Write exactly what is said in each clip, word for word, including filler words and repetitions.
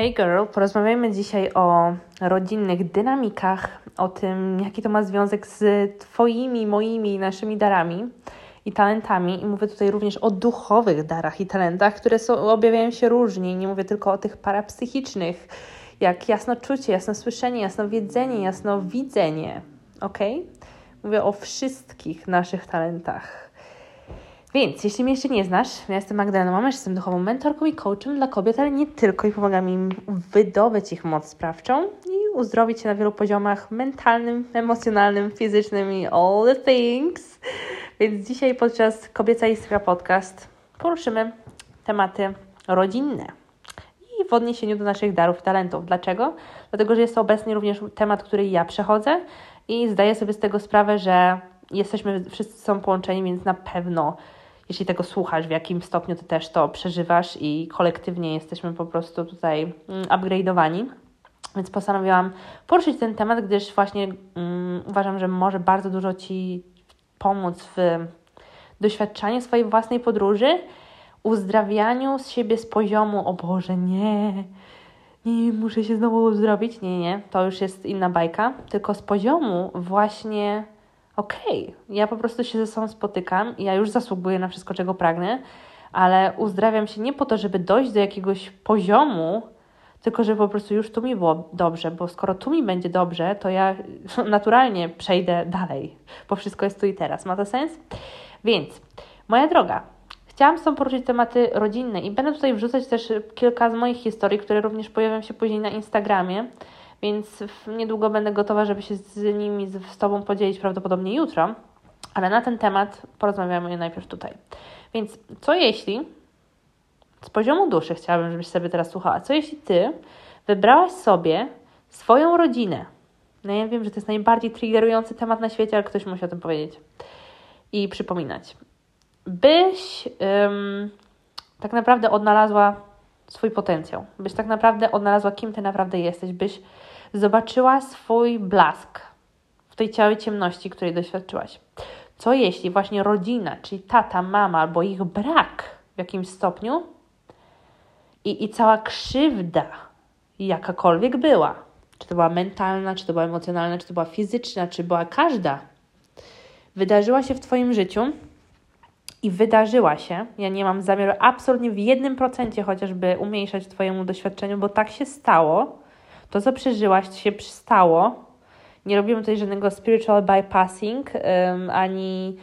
Hey girl, porozmawiajmy dzisiaj o rodzinnych dynamikach, o tym, jaki to ma związek z Twoimi, moimi, naszymi darami i talentami. I mówię tutaj również o duchowych darach i talentach, które są, objawiają się różnie. Nie mówię tylko o tych parapsychicznych, jak jasnoczucie, jasnosłyszenie, jasnowiedzenie, jasnowidzenie. Ok? Mówię o wszystkich naszych talentach. Więc jeśli mnie jeszcze nie znasz, ja jestem Magdalena Mamę, jestem duchową mentorką i coachem dla kobiet, ale nie tylko, i pomagam im wydobyć ich moc sprawczą i uzdrowić się na wielu poziomach mentalnym, emocjonalnym, fizycznym i all the things. Więc dzisiaj podczas Kobieca Iskra Podcast poruszymy tematy rodzinne i w odniesieniu do naszych darów i talentów. Dlaczego? Dlatego, że jest to obecnie również temat, który ja przechodzę i zdaję sobie z tego sprawę, że jesteśmy, wszyscy są połączeni, więc na pewno jeśli tego słuchasz, w jakim stopniu Ty też to przeżywasz i kolektywnie jesteśmy po prostu tutaj upgrade'owani. Więc postanowiłam poruszyć ten temat, gdyż właśnie um, uważam, że może bardzo dużo Ci pomóc w doświadczaniu swojej własnej podróży, uzdrawianiu z siebie z poziomu, o Boże, nie, nie, muszę się znowu uzdrowić, nie, nie, to już jest inna bajka, tylko z poziomu właśnie okej, okay, ja po prostu się ze sobą spotykam i ja już zasługuję na wszystko, czego pragnę, ale uzdrawiam się nie po to, żeby dojść do jakiegoś poziomu, tylko żeby po prostu już tu mi było dobrze, bo skoro tu mi będzie dobrze, to ja naturalnie przejdę dalej, bo wszystko jest tu i teraz. Ma to sens? Więc, moja droga, chciałam z Tobą poruszyć tematy rodzinne i będę tutaj wrzucać też kilka z moich historii, które również pojawią się później na Instagramie, więc niedługo będę gotowa, żeby się z nimi, z Tobą podzielić, prawdopodobnie jutro, ale na ten temat porozmawiamy najpierw tutaj. Więc co jeśli, z poziomu duszy chciałabym, żebyś sobie teraz słuchała, co jeśli Ty wybrałaś sobie swoją rodzinę? No ja wiem, że to jest najbardziej triggerujący temat na świecie, ale ktoś musi o tym powiedzieć i przypominać. Byś ym, tak naprawdę odnalazła swój potencjał, byś tak naprawdę odnalazła, kim Ty naprawdę jesteś, byś zobaczyła swój blask w tej całej ciemności, której doświadczyłaś. Co jeśli właśnie rodzina, czyli tata, mama albo ich brak w jakimś stopniu i, i cała krzywda jakakolwiek była, czy to była mentalna, czy to była emocjonalna, czy to była fizyczna, czy była każda, wydarzyła się w Twoim życiu i wydarzyła się, ja nie mam zamiaru absolutnie w jednym procencie chociażby umniejszać Twojemu doświadczeniu, bo tak się stało. To, co przeżyłaś, to się stało. Nie robimy tutaj żadnego spiritual bypassing, um, ani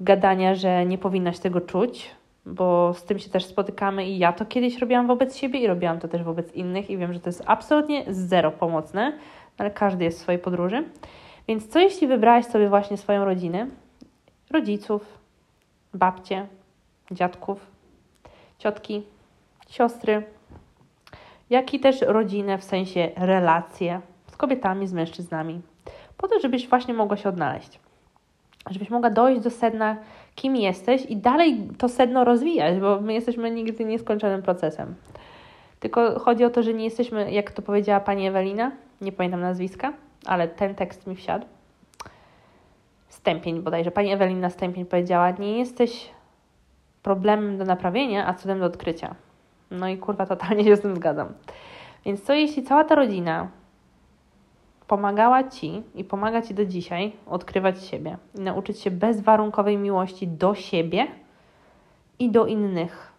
gadania, że nie powinnaś tego czuć, bo z tym się też spotykamy i ja to kiedyś robiłam wobec siebie i robiłam to też wobec innych i wiem, że to jest absolutnie zero pomocne, ale każdy jest w swojej podróży. Więc co jeśli wybrałaś sobie właśnie swoją rodzinę, rodziców, babcie, dziadków, ciotki, siostry, jak i też rodzinę, w sensie relacje z kobietami, z mężczyznami, po to, żebyś właśnie mogła się odnaleźć, żebyś mogła dojść do sedna, kim jesteś i dalej to sedno rozwijać, bo my jesteśmy nigdy nieskończonym procesem. Tylko chodzi o to, że nie jesteśmy, jak to powiedziała pani Ewelina, nie pamiętam nazwiska, ale ten tekst mi wsiadł, Stępień bodajże, pani Ewelina Stępień powiedziała, nie jesteś problemem do naprawienia, a cudem do odkrycia. No i kurwa, totalnie się z tym zgadzam. Więc co jeśli cała ta rodzina pomagała Ci i pomaga Ci do dzisiaj odkrywać siebie i nauczyć się bezwarunkowej miłości do siebie i do innych?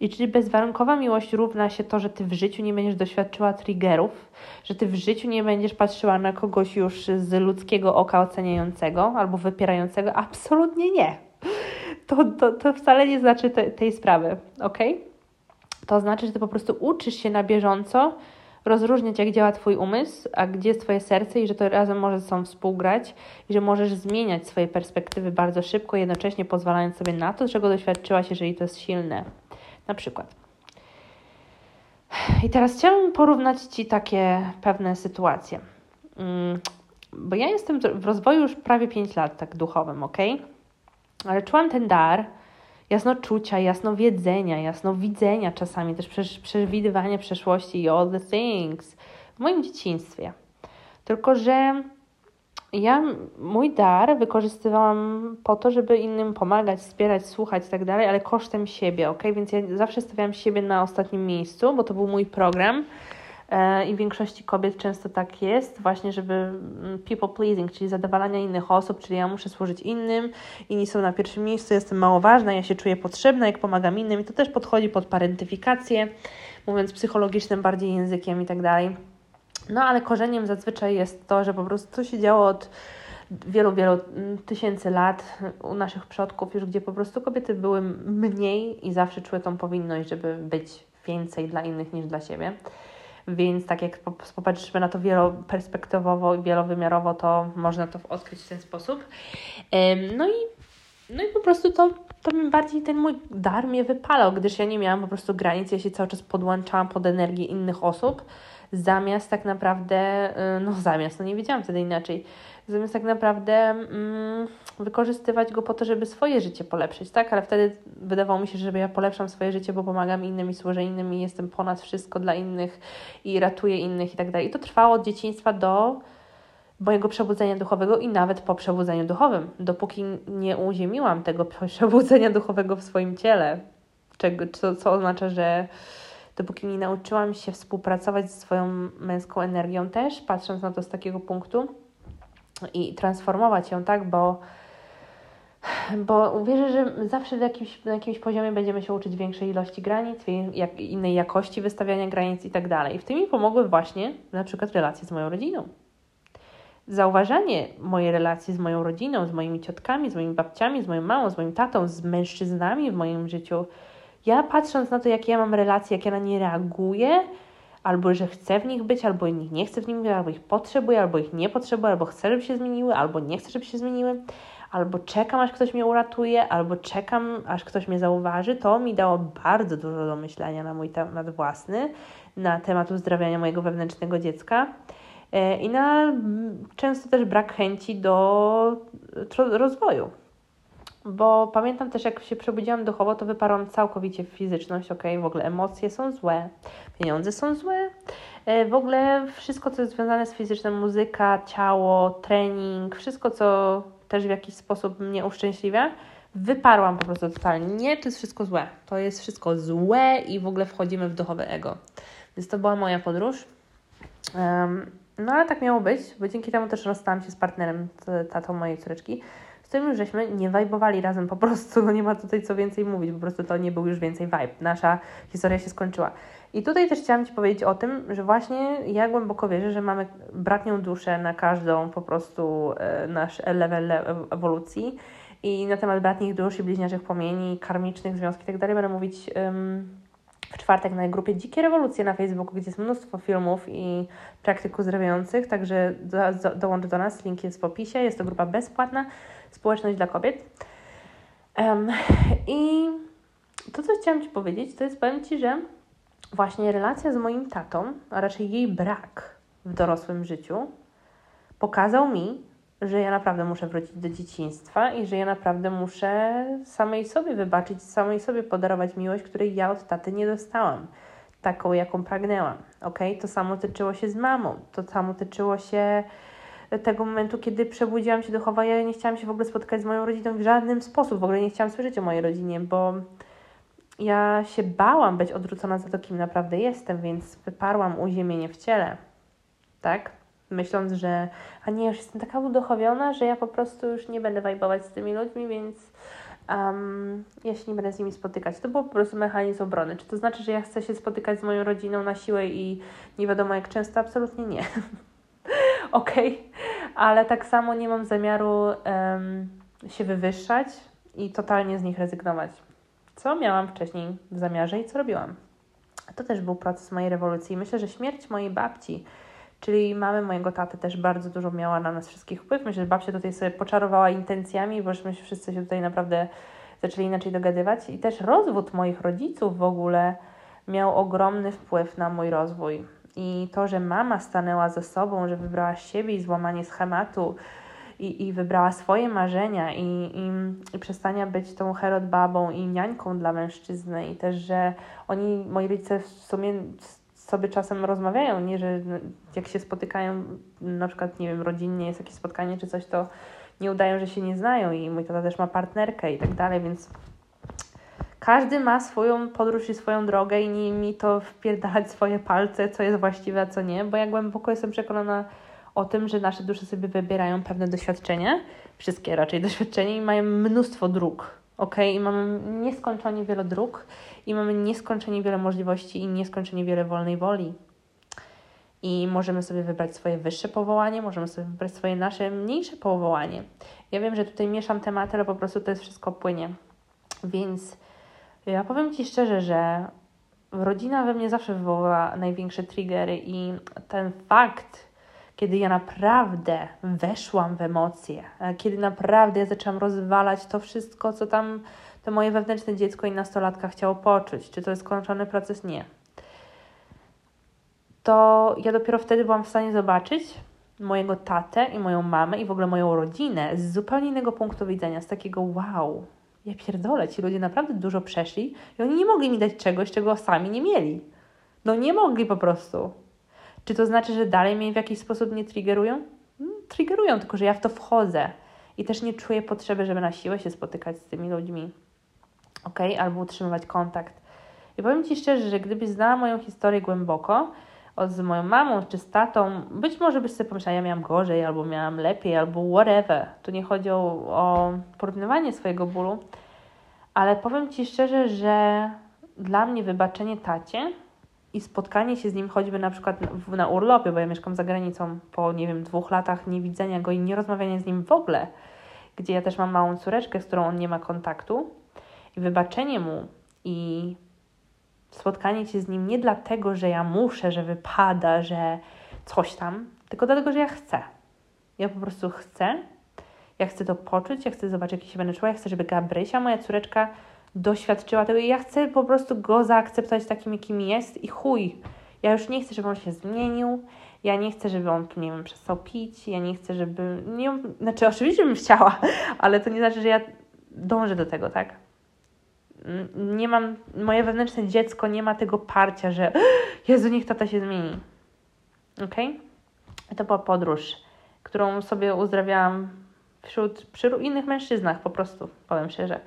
I czyli bezwarunkowa miłość równa się to, że Ty w życiu nie będziesz doświadczyła triggerów, że Ty w życiu nie będziesz patrzyła na kogoś już z ludzkiego oka oceniającego albo wypierającego. Absolutnie nie. To, to, to wcale nie znaczy te, tej sprawy, ok? To znaczy, że Ty po prostu uczysz się na bieżąco rozróżniać, jak działa Twój umysł, a gdzie jest Twoje serce i że to razem może ze sobą współgrać i że możesz zmieniać swoje perspektywy bardzo szybko, jednocześnie pozwalając sobie na to, czego doświadczyłaś, jeżeli to jest silne. Na przykład. I teraz chciałabym porównać Ci takie pewne sytuacje. Mm, bo ja jestem w rozwoju już prawie pięć lat, tak duchowym, ok? Ale czułam ten dar jasnoczucia, jasnowiedzenia, jasnowidzenia czasami, też przewidywania przeszłości i all the things w moim dzieciństwie. Tylko że ja mój dar wykorzystywałam po to, żeby innym pomagać, wspierać, słuchać i tak dalej, ale kosztem siebie, ok? Więc ja zawsze stawiałam siebie na ostatnim miejscu, bo to był mój program i w większości kobiet często tak jest, właśnie żeby people pleasing, czyli zadowalania innych osób, czyli ja muszę służyć innym, inni są na pierwszym miejscu, jestem mało ważna, ja się czuję potrzebna, jak pomagam innym i to też podchodzi pod parentyfikację, mówiąc psychologicznym bardziej językiem i tak dalej. No ale korzeniem zazwyczaj jest to, że po prostu to się działo od wielu, wielu tysięcy lat u naszych przodków już, gdzie po prostu kobiety były mniej i zawsze czuły tą powinność, żeby być więcej dla innych niż dla siebie. Więc tak jak popatrzymy na to wieloperspektywowo i wielowymiarowo, to można to odkryć w ten sposób. No i, no i po prostu to, to bardziej ten mój dar mnie wypalał, gdyż ja nie miałam po prostu granic, ja się cały czas podłączałam pod energię innych osób, zamiast tak naprawdę, no zamiast, no nie wiedziałam wtedy inaczej, zamiast tak naprawdę mm, wykorzystywać go po to, żeby swoje życie polepszyć, tak? Ale wtedy wydawało mi się, że ja polepszam swoje życie, bo pomagam innym i służę innym i jestem ponad wszystko dla innych i ratuję innych i tak dalej. I to trwało od dzieciństwa do mojego przebudzenia duchowego i nawet po przebudzeniu duchowym, dopóki nie uziemiłam tego przebudzenia duchowego w swoim ciele, czego, co, co oznacza, że dopóki nie nauczyłam się współpracować ze swoją męską energią też, patrząc na to z takiego punktu i transformować ją, tak, bo, bo wierzę, że zawsze w jakimś, na jakimś poziomie będziemy się uczyć większej ilości granic, jak, innej jakości wystawiania granic i tak dalej. I w tym mi pomogły właśnie na przykład relacje z moją rodziną. Zauważanie mojej relacji z moją rodziną, z moimi ciotkami, z moimi babciami, z moją mamą, z moim tatą, z mężczyznami w moim życiu. Ja patrząc na to, jakie ja mam relacje, jak ja na nie reaguję, albo że chcę w nich być, albo nie chcę w nich być, albo ich potrzebuję, albo ich nie potrzebuję, albo chcę, żeby się zmieniły, albo nie chcę, żeby się zmieniły, albo czekam, aż ktoś mnie uratuje, albo czekam, aż ktoś mnie zauważy, to mi dało bardzo dużo do myślenia na mój temat własny, na temat uzdrawiania mojego wewnętrznego dziecka i na często też brak chęci do rozwoju. Bo pamiętam też, jak się przebudziłam duchowo, to wyparłam całkowicie fizyczność, okej, okay? W ogóle emocje są złe, pieniądze są złe, w ogóle wszystko, co jest związane z fizycznym, muzyka, ciało, trening, wszystko, co też w jakiś sposób mnie uszczęśliwia, wyparłam po prostu totalnie. Nie, to jest wszystko złe, to jest wszystko złe i w ogóle wchodzimy w duchowe ego. Więc to była moja podróż. Um, no ale tak miało być, bo dzięki temu też rozstałam się z partnerem, tatą mojej córeczki, z tym już żeśmy nie wajbowali razem po prostu, no nie ma tutaj co więcej mówić, po prostu to nie był już więcej vibe, nasza historia się skończyła. I tutaj też chciałam Ci powiedzieć o tym, że właśnie ja głęboko wierzę, że mamy bratnią duszę na każdą po prostu e, nasz level ewolucji i na temat bratnich dusz i bliźniaczych płomieni, karmicznych związków i tak dalej będę mówić um, w czwartek na grupie Dzikie Rewolucje na Facebooku, gdzie jest mnóstwo filmów i praktyk uzdrawiających, także do, do, dołącz do nas, link jest w opisie, jest to grupa bezpłatna, społeczność dla kobiet. Um, I to, co chciałam Ci powiedzieć, to jest, powiem Ci, że właśnie relacja z moim tatą, a raczej jej brak w dorosłym życiu, pokazał mi, że ja naprawdę muszę wrócić do dzieciństwa i że ja naprawdę muszę samej sobie wybaczyć, samej sobie podarować miłość, której ja od taty nie dostałam, taką, jaką pragnęłam. Okay? To samo tyczyło się z mamą, to samo tyczyło się tego momentu, kiedy przebudziłam się duchowo, ja nie chciałam się w ogóle spotkać z moją rodziną w żaden sposób, w ogóle nie chciałam słyszeć o mojej rodzinie, bo ja się bałam być odrzucona za to, kim naprawdę jestem, więc wyparłam uziemienie w ciele, tak? Myśląc, że a nie, już jestem taka uduchowiona, że ja po prostu już nie będę wajbować z tymi ludźmi, więc um, ja się nie będę z nimi spotykać. To był po prostu mechanizm obrony. Czy to znaczy, że ja chcę się spotykać z moją rodziną na siłę i nie wiadomo jak często? Absolutnie nie. Okej, okay. Ale tak samo nie mam zamiaru um, się wywyższać i totalnie z nich rezygnować. Co miałam wcześniej w zamiarze i co robiłam. To też był proces mojej rewolucji. Myślę, że śmierć mojej babci, czyli mamy mojego taty, też bardzo dużo miała na nas wszystkich wpływ. Myślę, że babcia tutaj sobie poczarowała intencjami, bo myśmy wszyscy się tutaj naprawdę zaczęli inaczej dogadywać. I też rozwód moich rodziców w ogóle miał ogromny wpływ na mój rozwój. I to, że mama stanęła ze sobą, że wybrała siebie i złamanie schematu i, i wybrała swoje marzenia i, i, i przestania być tą herod babą i niańką dla mężczyzny i też, że oni, moi rodzice w sumie sobie czasem rozmawiają, nie, że jak się spotykają, na przykład, nie wiem, rodzinnie jest jakieś spotkanie czy coś, to nie udają, że się nie znają i mój tata też ma partnerkę i tak dalej, więc każdy ma swoją podróż i swoją drogę i nie mi to wpierdalać swoje palce, co jest właściwe, a co nie, bo ja głęboko jestem przekonana o tym, że nasze dusze sobie wybierają pewne doświadczenia, wszystkie raczej doświadczenia i mają mnóstwo dróg. Okej, i mamy nieskończenie wiele dróg i mamy nieskończenie wiele możliwości i nieskończenie wiele wolnej woli. I możemy sobie wybrać swoje wyższe powołanie, możemy sobie wybrać swoje nasze mniejsze powołanie. Ja wiem, że tutaj mieszam tematy, ale po prostu to jest wszystko płynie. Więc ja powiem Ci szczerze, że rodzina we mnie zawsze wywołała największe triggery i ten fakt, kiedy ja naprawdę weszłam w emocje, kiedy naprawdę ja zaczęłam rozwalać to wszystko, co tam to moje wewnętrzne dziecko i nastolatka chciało poczuć. Czy to jest skończony proces? Nie. To ja dopiero wtedy byłam w stanie zobaczyć mojego tatę i moją mamę i w ogóle moją rodzinę z zupełnie innego punktu widzenia, z takiego wow, ja pierdolę, ci ludzie naprawdę dużo przeszli i oni nie mogli mi dać czegoś, czego sami nie mieli. No nie mogli po prostu. Czy to znaczy, że dalej mnie w jakiś sposób nie triggerują? No, triggerują, tylko że ja w to wchodzę i też nie czuję potrzeby, żeby na siłę się spotykać z tymi ludźmi, okej? Albo utrzymywać kontakt. I powiem Ci szczerze, że gdybyś znała moją historię głęboko, od z moją mamą czy z tatą, być może byś sobie pomyślała, ja miałam gorzej, albo miałam lepiej, albo whatever. Tu nie chodzi o, o porównywanie swojego bólu, ale powiem Ci szczerze, że dla mnie wybaczenie tacie i spotkanie się z nim choćby na przykład na, na urlopie, bo ja mieszkam za granicą po, nie wiem, dwóch latach niewidzenia go i nierozmawiania z nim w ogóle, gdzie ja też mam małą córeczkę, z którą on nie ma kontaktu i wybaczenie mu i spotkanie się z nim nie dlatego, że ja muszę, że wypada, że coś tam, tylko dlatego, że ja chcę. Ja po prostu chcę, ja chcę to poczuć, ja chcę zobaczyć, jak się będę czuła, ja chcę, żeby Gabrysia, moja córeczka, doświadczyła tego i ja chcę po prostu go zaakceptować takim, jakim jest i chuj. Ja już nie chcę, żeby on się zmienił, ja nie chcę, żeby on, nie wiem, przestał pić, ja nie chcę, żeby... Nie, znaczy, oczywiście bym chciała, ale to nie znaczy, że ja dążę do tego, tak? Nie mam, moje wewnętrzne dziecko nie ma tego parcia, że Jezu, niech tata się zmieni. Okej? To była podróż, którą sobie uzdrawiałam wśród, przy innych mężczyznach, po prostu, powiem szczerze.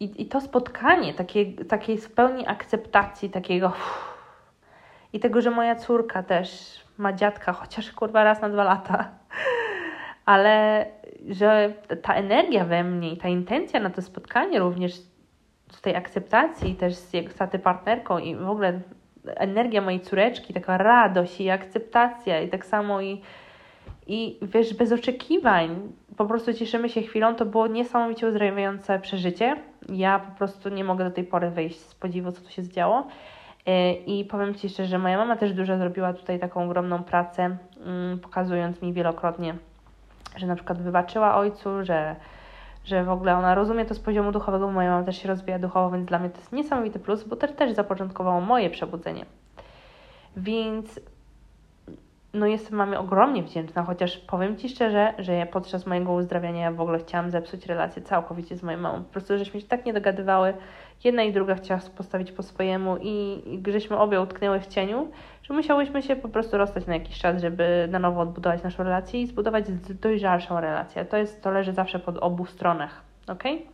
I, i to spotkanie takiej, takiej w pełni akceptacji, takiego uff, i tego, że moja córka też ma dziadka, chociaż kurwa raz na dwa lata, ale że ta energia we mnie i ta intencja na to spotkanie również z tej akceptacji też z taty partnerką i w ogóle energia mojej córeczki, taka radość i akceptacja i tak samo i, i wiesz, bez oczekiwań po prostu cieszymy się chwilą, to było niesamowicie uzdrawiające przeżycie. Ja po prostu nie mogę do tej pory wyjść z podziwu, co tu się zdziało. I powiem Ci szczerze, że moja mama też dużo zrobiła tutaj taką ogromną pracę, pokazując mi wielokrotnie, że na przykład wybaczyła ojcu, że, że w ogóle ona rozumie to z poziomu duchowego, bo moja mama też się rozwija duchowo, więc dla mnie to jest niesamowity plus, bo też, też zapoczątkowało moje przebudzenie. Więc no jestem mamie ogromnie wdzięczna, chociaż powiem Ci szczerze, że ja podczas mojego uzdrawiania ja w ogóle chciałam zepsuć relację całkowicie z moją mamą. Po prostu żeśmy się tak nie dogadywały, jedna i druga chciała postawić po swojemu i, i żeśmy obie utknęły w cieniu, że musiałyśmy się po prostu rozstać na jakiś czas, żeby na nowo odbudować naszą relację i zbudować dojrzalszą relację. To jest, to leży zawsze po obu stronach, okej? Okay?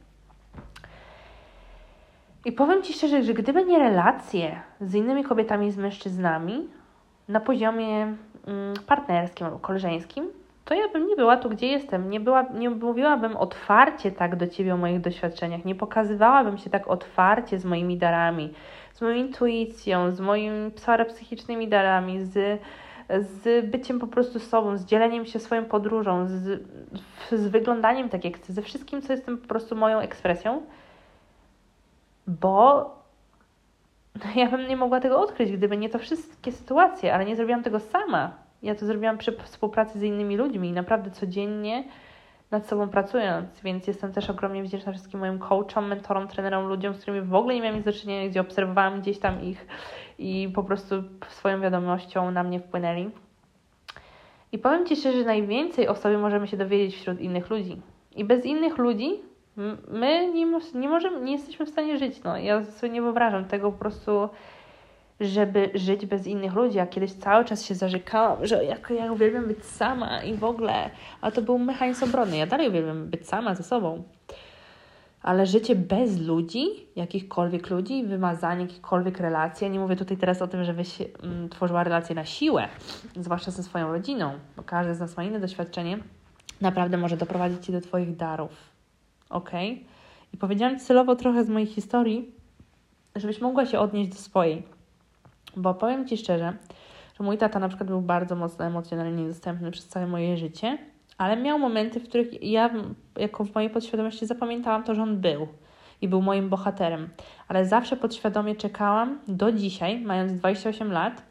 I powiem Ci szczerze, że gdyby nie relacje z innymi kobietami, z mężczyznami na poziomie partnerskim albo koleżeńskim, to ja bym nie była tu, gdzie jestem. Nie, była, nie mówiłabym otwarcie tak do Ciebie o moich doświadczeniach, nie pokazywałabym się tak otwarcie z moimi darami, z moją intuicją, z moimi parapsychicznymi darami, z, z byciem po prostu sobą, z dzieleniem się swoją podróżą, z, z wyglądaniem tak jak chcę, ze wszystkim, co jestem po prostu moją ekspresją, bo ja bym nie mogła tego odkryć, gdyby nie to wszystkie sytuacje, ale nie zrobiłam tego sama. Ja to zrobiłam przy współpracy z innymi ludźmi, naprawdę codziennie nad sobą pracując, więc jestem też ogromnie wdzięczna wszystkim moim coachom, mentorom, trenerom, ludziom, z którymi w ogóle nie miałam nic do czynienia, gdzie obserwowałam gdzieś tam ich i po prostu swoją wiadomością na mnie wpłynęli. I powiem Ci szczerze, że najwięcej o sobie możemy się dowiedzieć wśród innych ludzi. I bez innych ludzi my nie, nie możemy, nie jesteśmy w stanie żyć. No. Ja sobie nie wyobrażam tego po prostu, żeby żyć bez innych ludzi. Ja kiedyś cały czas się zarzekałam, że jak ja uwielbiam być sama i w ogóle, a to był mechanizm obronny. Ja dalej uwielbiam być sama ze sobą. Ale życie bez ludzi, jakichkolwiek ludzi, wymazanie jakichkolwiek relacji, ja nie mówię tutaj teraz o tym, żebyś tworzyła relacje na siłę, zwłaszcza ze swoją rodziną, bo każdy z nas ma inne doświadczenie, naprawdę może doprowadzić Cię do Twoich darów. Okej? Okay? I powiedziałam celowo trochę z mojej historii, żebyś mogła się odnieść do swojej. Bo powiem Ci szczerze, że mój tata na przykład był bardzo mocno emocjonalnie niedostępny przez całe moje życie, ale miał momenty, w których ja, jako w mojej podświadomości, zapamiętałam to, że on był i był moim bohaterem. Ale zawsze podświadomie czekałam do dzisiaj, mając dwadzieścia osiem lat,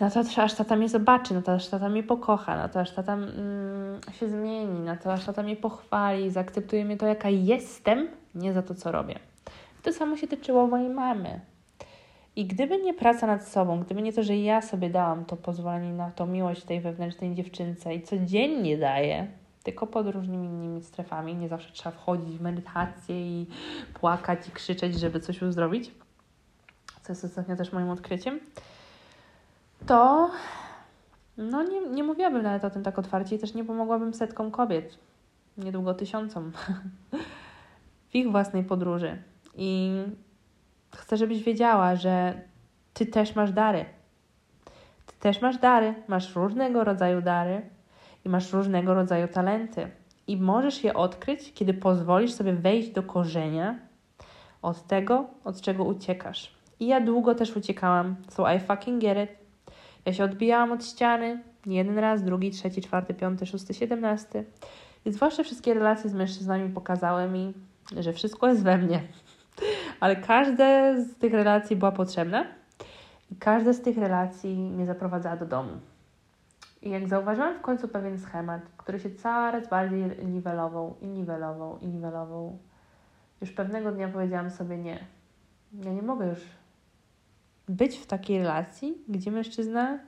na to, aż tata mnie zobaczy, na to, aż tata mnie pokocha, na to, aż tata mm, się zmieni, na to, aż tata mnie pochwali, zaakceptuje mnie to, jaka jestem, nie za to, co robię. To samo się tyczyło mojej mamy. I gdyby nie praca nad sobą, gdyby nie to, że ja sobie dałam to pozwolenie na tą miłość tej wewnętrznej dziewczynce i codziennie daję, tylko pod różnymi innymi strefami, nie zawsze trzeba wchodzić w medytację i płakać i krzyczeć, żeby coś uzdrowić, co jest ostatnio też moim odkryciem, to no nie, nie mówiłabym nawet o tym tak otwarcie i też nie pomogłabym setkom kobiet, niedługo tysiącom, w ich własnej podróży. I chcę, żebyś wiedziała, że Ty też masz dary. Ty też masz dary. Masz różnego rodzaju dary i masz różnego rodzaju talenty. I możesz je odkryć, kiedy pozwolisz sobie wejść do korzenia od tego, od czego uciekasz. I ja długo też uciekałam. So I fucking get it. Ja się odbijałam od ściany. Jeden raz, drugi, trzeci, czwarty, piąty, szósty, siedemnasty. I zwłaszcza wszystkie relacje z mężczyznami pokazały mi, że wszystko jest we mnie. Ale każda z tych relacji była potrzebna i każda z tych relacji mnie zaprowadzała do domu. I jak zauważyłam w końcu pewien schemat, który się coraz bardziej niwelował i niwelował i niwelował, już pewnego dnia powiedziałam sobie nie. Ja nie mogę już być w takiej relacji, gdzie mężczyzna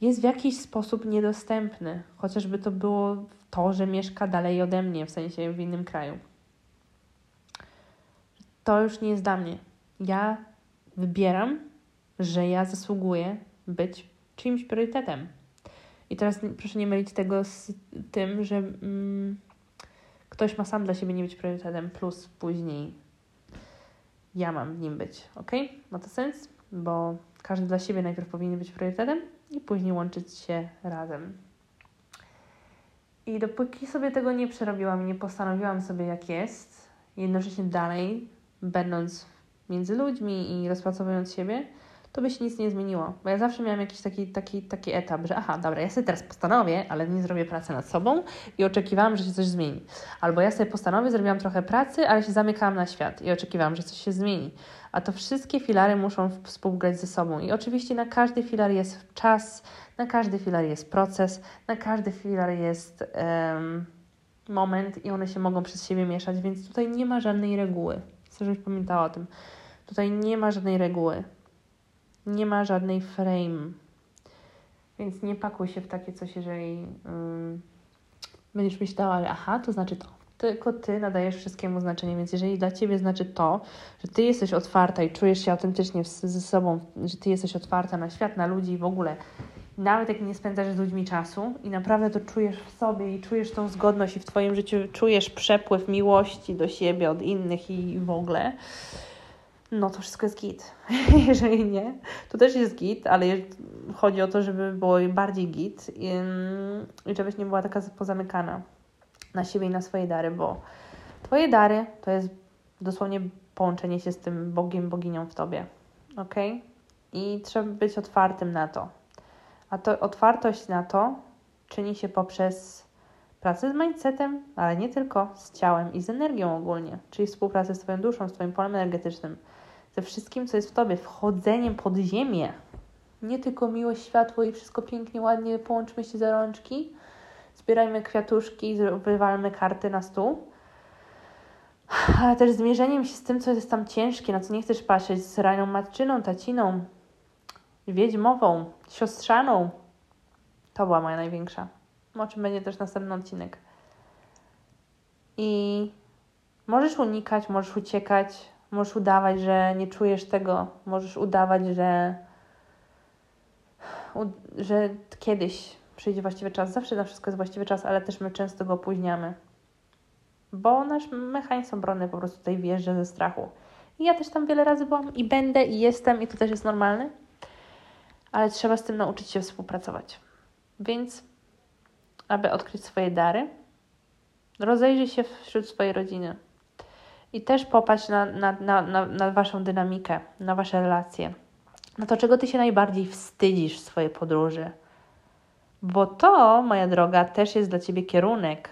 jest w jakiś sposób niedostępny, chociażby to było to, że mieszka dalej ode mnie, w sensie w innym kraju. To już nie jest dla mnie. Ja wybieram, że ja zasługuję być czyimś priorytetem. I teraz proszę nie mylić tego z tym, że mm, ktoś ma sam dla siebie nie być priorytetem, plus później ja mam nim być. Ok? Ma to sens? Bo każdy dla siebie najpierw powinien być priorytetem i później łączyć się razem. I dopóki sobie tego nie przerobiłam i nie postanowiłam sobie, jak jest, jednocześnie dalej będąc między ludźmi i rozpracowując siebie, to by się nic nie zmieniło. Bo ja zawsze miałam jakiś taki, taki, taki etap, że aha, dobra, ja sobie teraz postanowię, ale nie zrobię pracy nad sobą i oczekiwałam, że się coś zmieni. Albo ja sobie postanowię, zrobiłam trochę pracy, ale się zamykałam na świat i oczekiwałam, że coś się zmieni. A to wszystkie filary muszą współgrać ze sobą. I oczywiście na każdy filar jest czas, na każdy filar jest proces, na każdy filar jest... Um, moment i one się mogą przez siebie mieszać, więc tutaj nie ma żadnej reguły. Chcę, żebyś pamiętała o tym. Tutaj nie ma żadnej reguły. Nie ma żadnej frame. Więc nie pakuj się w takie coś, jeżeli um, będziesz myślała, że aha, to znaczy to. Tylko Ty nadajesz wszystkiemu znaczenie, więc jeżeli dla Ciebie znaczy to, że Ty jesteś otwarta i czujesz się autentycznie ze sobą, że Ty jesteś otwarta na świat, na ludzi i w ogóle, nawet jak nie spędzasz z ludźmi czasu i naprawdę to czujesz w sobie i czujesz tą zgodność i w Twoim życiu czujesz przepływ miłości do siebie, od innych i w ogóle, no to wszystko jest git. Jeżeli nie, to też jest git, ale chodzi o to, żeby było bardziej git i, i żebyś nie była taka pozamykana na siebie i na swoje dary, bo Twoje dary to jest dosłownie połączenie się z tym Bogiem, boginią w Tobie. Okej? I trzeba być otwartym na to. A to otwartość na to czyni się poprzez pracę z mindsetem, ale nie tylko, z ciałem i z energią ogólnie, czyli współpracę z Twoją duszą, z Twoim polem energetycznym, ze wszystkim, co jest w Tobie, wchodzeniem pod ziemię. Nie tylko miłość, światło i wszystko pięknie, ładnie, połączmy się za rączki, zbierajmy kwiatuszki, wywalmy karty na stół, ale też zmierzeniem się z tym, co jest tam ciężkie, na co nie chcesz patrzeć, z ranią matczyną, taciną, wiedźmową, siostrzaną. To była moja największa. O czym będzie też następny odcinek. I możesz unikać, możesz uciekać, Możesz udawać, że nie czujesz tego. Możesz udawać, że, że kiedyś przyjdzie właściwy czas. Zawsze na wszystko jest właściwy czas, ale też my często go opóźniamy. Bo nasz mechanizm obronny po prostu tutaj wjeżdża ze strachu. I ja też tam wiele razy byłam i będę, i jestem, i to też jest normalne. Ale trzeba z tym nauczyć się współpracować. Więc, aby odkryć swoje dary, rozejrzyj się wśród swojej rodziny. I też popatrz na, na, na, na, na waszą dynamikę, na wasze relacje. Na to, czego ty się najbardziej wstydzisz w swojej podróży. Bo to, moja droga, też jest dla ciebie kierunek.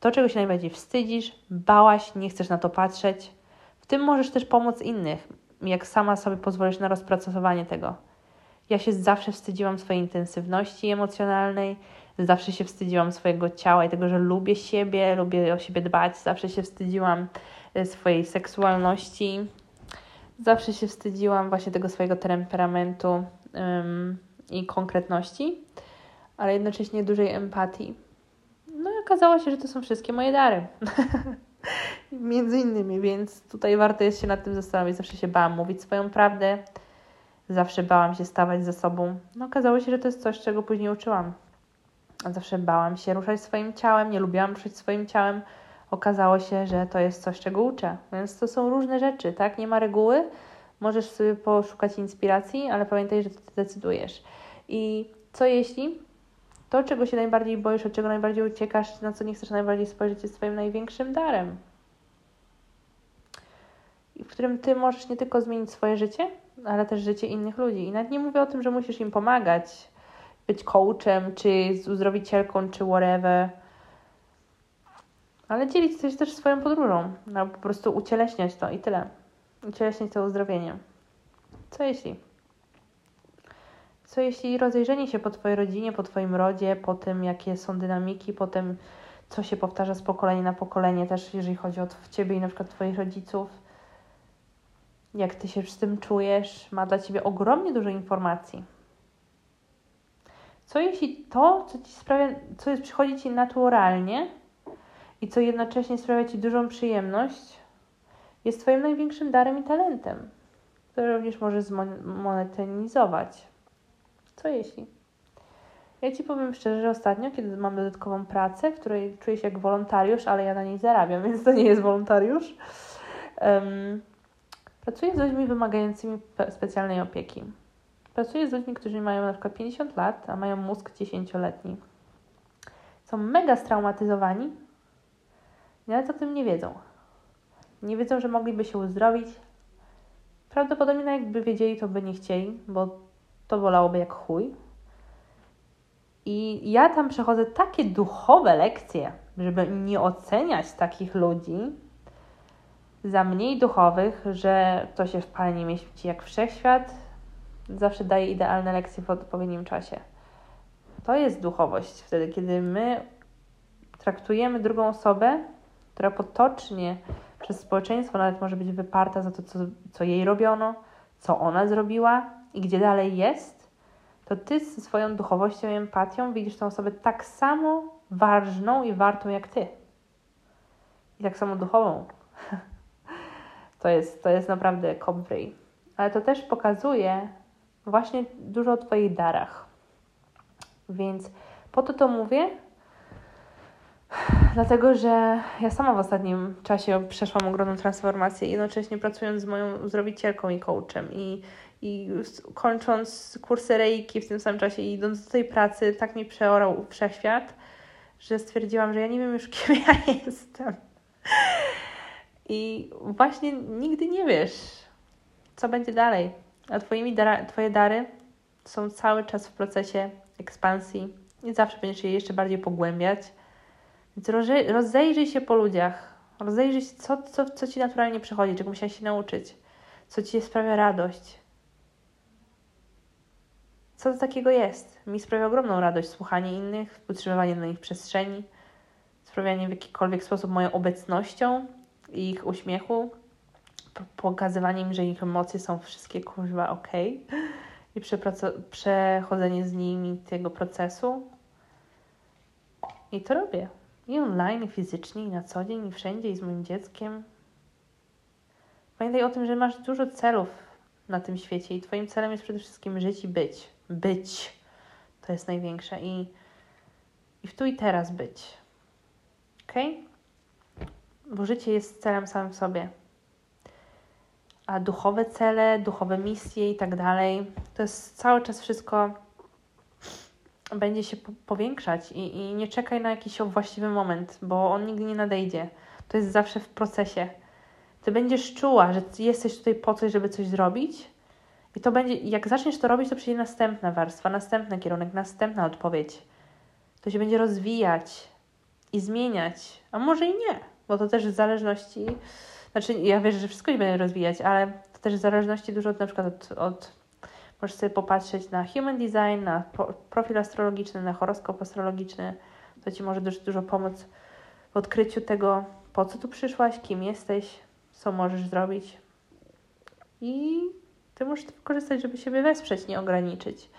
To, czego się najbardziej wstydzisz, bałaś, nie chcesz na to patrzeć. W tym możesz też pomóc innych, jak sama sobie pozwolisz na rozpracowanie tego. Ja się zawsze wstydziłam swojej intensywności emocjonalnej, zawsze się wstydziłam swojego ciała i tego, że lubię siebie, lubię o siebie dbać, zawsze się wstydziłam swojej seksualności, zawsze się wstydziłam właśnie tego swojego temperamentu ym, i konkretności, ale jednocześnie dużej empatii. No i okazało się, że to są wszystkie moje dary. Między innymi, więc tutaj warto jest się nad tym zastanowić. Zawsze się bałam mówić swoją prawdę, zawsze bałam się stawać ze sobą. No okazało się, że to jest coś, czego później uczyłam. Zawsze bałam się ruszać swoim ciałem, nie lubiłam ruszać swoim ciałem. Okazało się, że to jest coś, czego uczę. Więc to są różne rzeczy, tak? Nie ma reguły. Możesz sobie poszukać inspiracji, ale pamiętaj, że to ty decydujesz. I co jeśli to, czego się najbardziej boisz, od czego najbardziej uciekasz, na co nie chcesz najbardziej spojrzeć, jest twoim największym darem? I w którym ty możesz nie tylko zmienić swoje życie, ale też życie innych ludzi. I nawet nie mówię o tym, że musisz im pomagać, być coachem, czy uzdrowicielką, czy whatever. Ale dzielić się też swoją podróżą. No, po prostu ucieleśniać to i tyle. Ucieleśniać to uzdrowienie. Co jeśli? Co jeśli rozejrzenie się po twojej rodzinie, po twoim rodzie, po tym, jakie są dynamiki, po tym, co się powtarza z pokolenia na pokolenie, też jeżeli chodzi o ciebie i na przykład twoich rodziców, jak ty się z tym czujesz, ma dla ciebie ogromnie dużo informacji. Co jeśli to, co ci sprawia, co jest, przychodzi ci naturalnie i co jednocześnie sprawia ci dużą przyjemność, jest twoim największym darem i talentem, który również możesz zmonetyzować. Co jeśli? Ja ci powiem szczerze, że ostatnio, kiedy mam dodatkową pracę, w której czuję się jak wolontariusz, ale ja na niej zarabiam, więc to nie jest wolontariusz, um, pracuję z ludźmi wymagającymi specjalnej opieki. Pracuję z ludźmi, którzy mają na przykład pięćdziesiąt lat, a mają mózg dziesięcioletni. Są mega straumatyzowani, nawet o tym nie wiedzą. Nie wiedzą, że mogliby się uzdrowić. Prawdopodobnie jakby wiedzieli, to by nie chcieli, bo to bolałoby jak chuj. I ja tam przechodzę takie duchowe lekcje, żeby nie oceniać takich ludzi za mniej duchowych, że to się w pale nie mieści jak wszechświat. Zawsze daje idealne lekcje w odpowiednim czasie. To jest duchowość wtedy, kiedy my traktujemy drugą osobę, która potocznie przez społeczeństwo nawet może być wyparta za to, co, co jej robiono, co ona zrobiła i gdzie dalej jest, to ty ze swoją duchowością i empatią widzisz tę osobę tak samo ważną i wartą jak ty. I tak samo duchową. To jest, to jest naprawdę kopbryj. Ale to też pokazuje właśnie dużo o twoich darach. Więc po to to mówię, dlatego że ja sama w ostatnim czasie przeszłam ogromną transformację, jednocześnie pracując z moją uzdrowicielką i coachem i, i kończąc kursy reiki w tym samym czasie i idąc do tej pracy, tak mi przeorał wszechświat, że stwierdziłam, że ja nie wiem już, kim ja jestem. I właśnie nigdy nie wiesz, co będzie dalej. A twoimi dara, twoje dary są cały czas w procesie ekspansji i zawsze będziesz je jeszcze bardziej pogłębiać. Więc rozej, rozejrzyj się po ludziach. Rozejrzyj się, co, co, co ci naturalnie przychodzi, czego musiałeś się nauczyć. Co ci sprawia radość. Co to takiego jest? Mi sprawia ogromną radość słuchanie innych, utrzymywanie na ich przestrzeni, sprawianie w jakikolwiek sposób moją obecnością i ich uśmiechu. Pokazywanie im, że ich emocje są wszystkie kurwa okej okay. I przepraco- przechodzenie z nimi tego procesu. I to robię. I online, i fizycznie, i na co dzień, i wszędzie, i z moim dzieckiem. Pamiętaj o tym, że masz dużo celów na tym świecie i twoim celem jest przede wszystkim żyć i być. Być. To jest największe. I, i w tu i teraz być. Okej? Okay? Bo życie jest celem samym w sobie. A duchowe cele, duchowe misje i tak dalej, to jest cały czas wszystko będzie się powiększać i, i nie czekaj na jakiś właściwy moment, bo on nigdy nie nadejdzie. To jest zawsze w procesie. Ty będziesz czuła, że jesteś tutaj po coś, żeby coś zrobić i to będzie, jak zaczniesz to robić, to przyjdzie następna warstwa, następny kierunek, następna odpowiedź. To się będzie rozwijać i zmieniać, a może i nie, bo to też w zależności, znaczy ja wierzę, że wszystko się będzie rozwijać, ale to też w zależności dużo od, na przykład od, od możesz sobie popatrzeć na human design, na profil astrologiczny, na horoskop astrologiczny, to Ci może dużo, dużo pomóc w odkryciu tego, po co tu przyszłaś, kim jesteś, co możesz zrobić i Ty możesz to wykorzystać, żeby siebie wesprzeć, nie ograniczyć.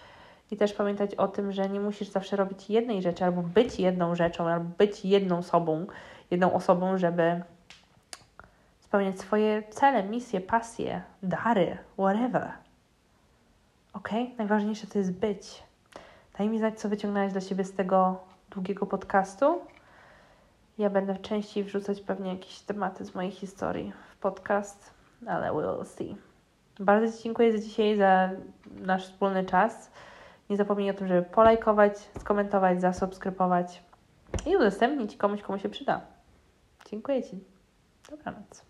I też pamiętać o tym, że nie musisz zawsze robić jednej rzeczy, albo być jedną rzeczą, albo być jedną sobą, jedną osobą, żeby spełniać swoje cele, misje, pasje, dary, whatever. Ok? Najważniejsze to jest być. Daj mi znać, co wyciągnąłeś dla siebie z tego długiego podcastu. Ja będę częściej wrzucać pewnie jakieś tematy z mojej historii w podcast, ale we'll see. Bardzo Ci dziękuję za dzisiaj, za nasz wspólny czas. Nie zapomnij o tym, żeby polajkować, skomentować, zasubskrybować i udostępnić komuś, komu się przyda. Dziękuję Ci. Dobranoc.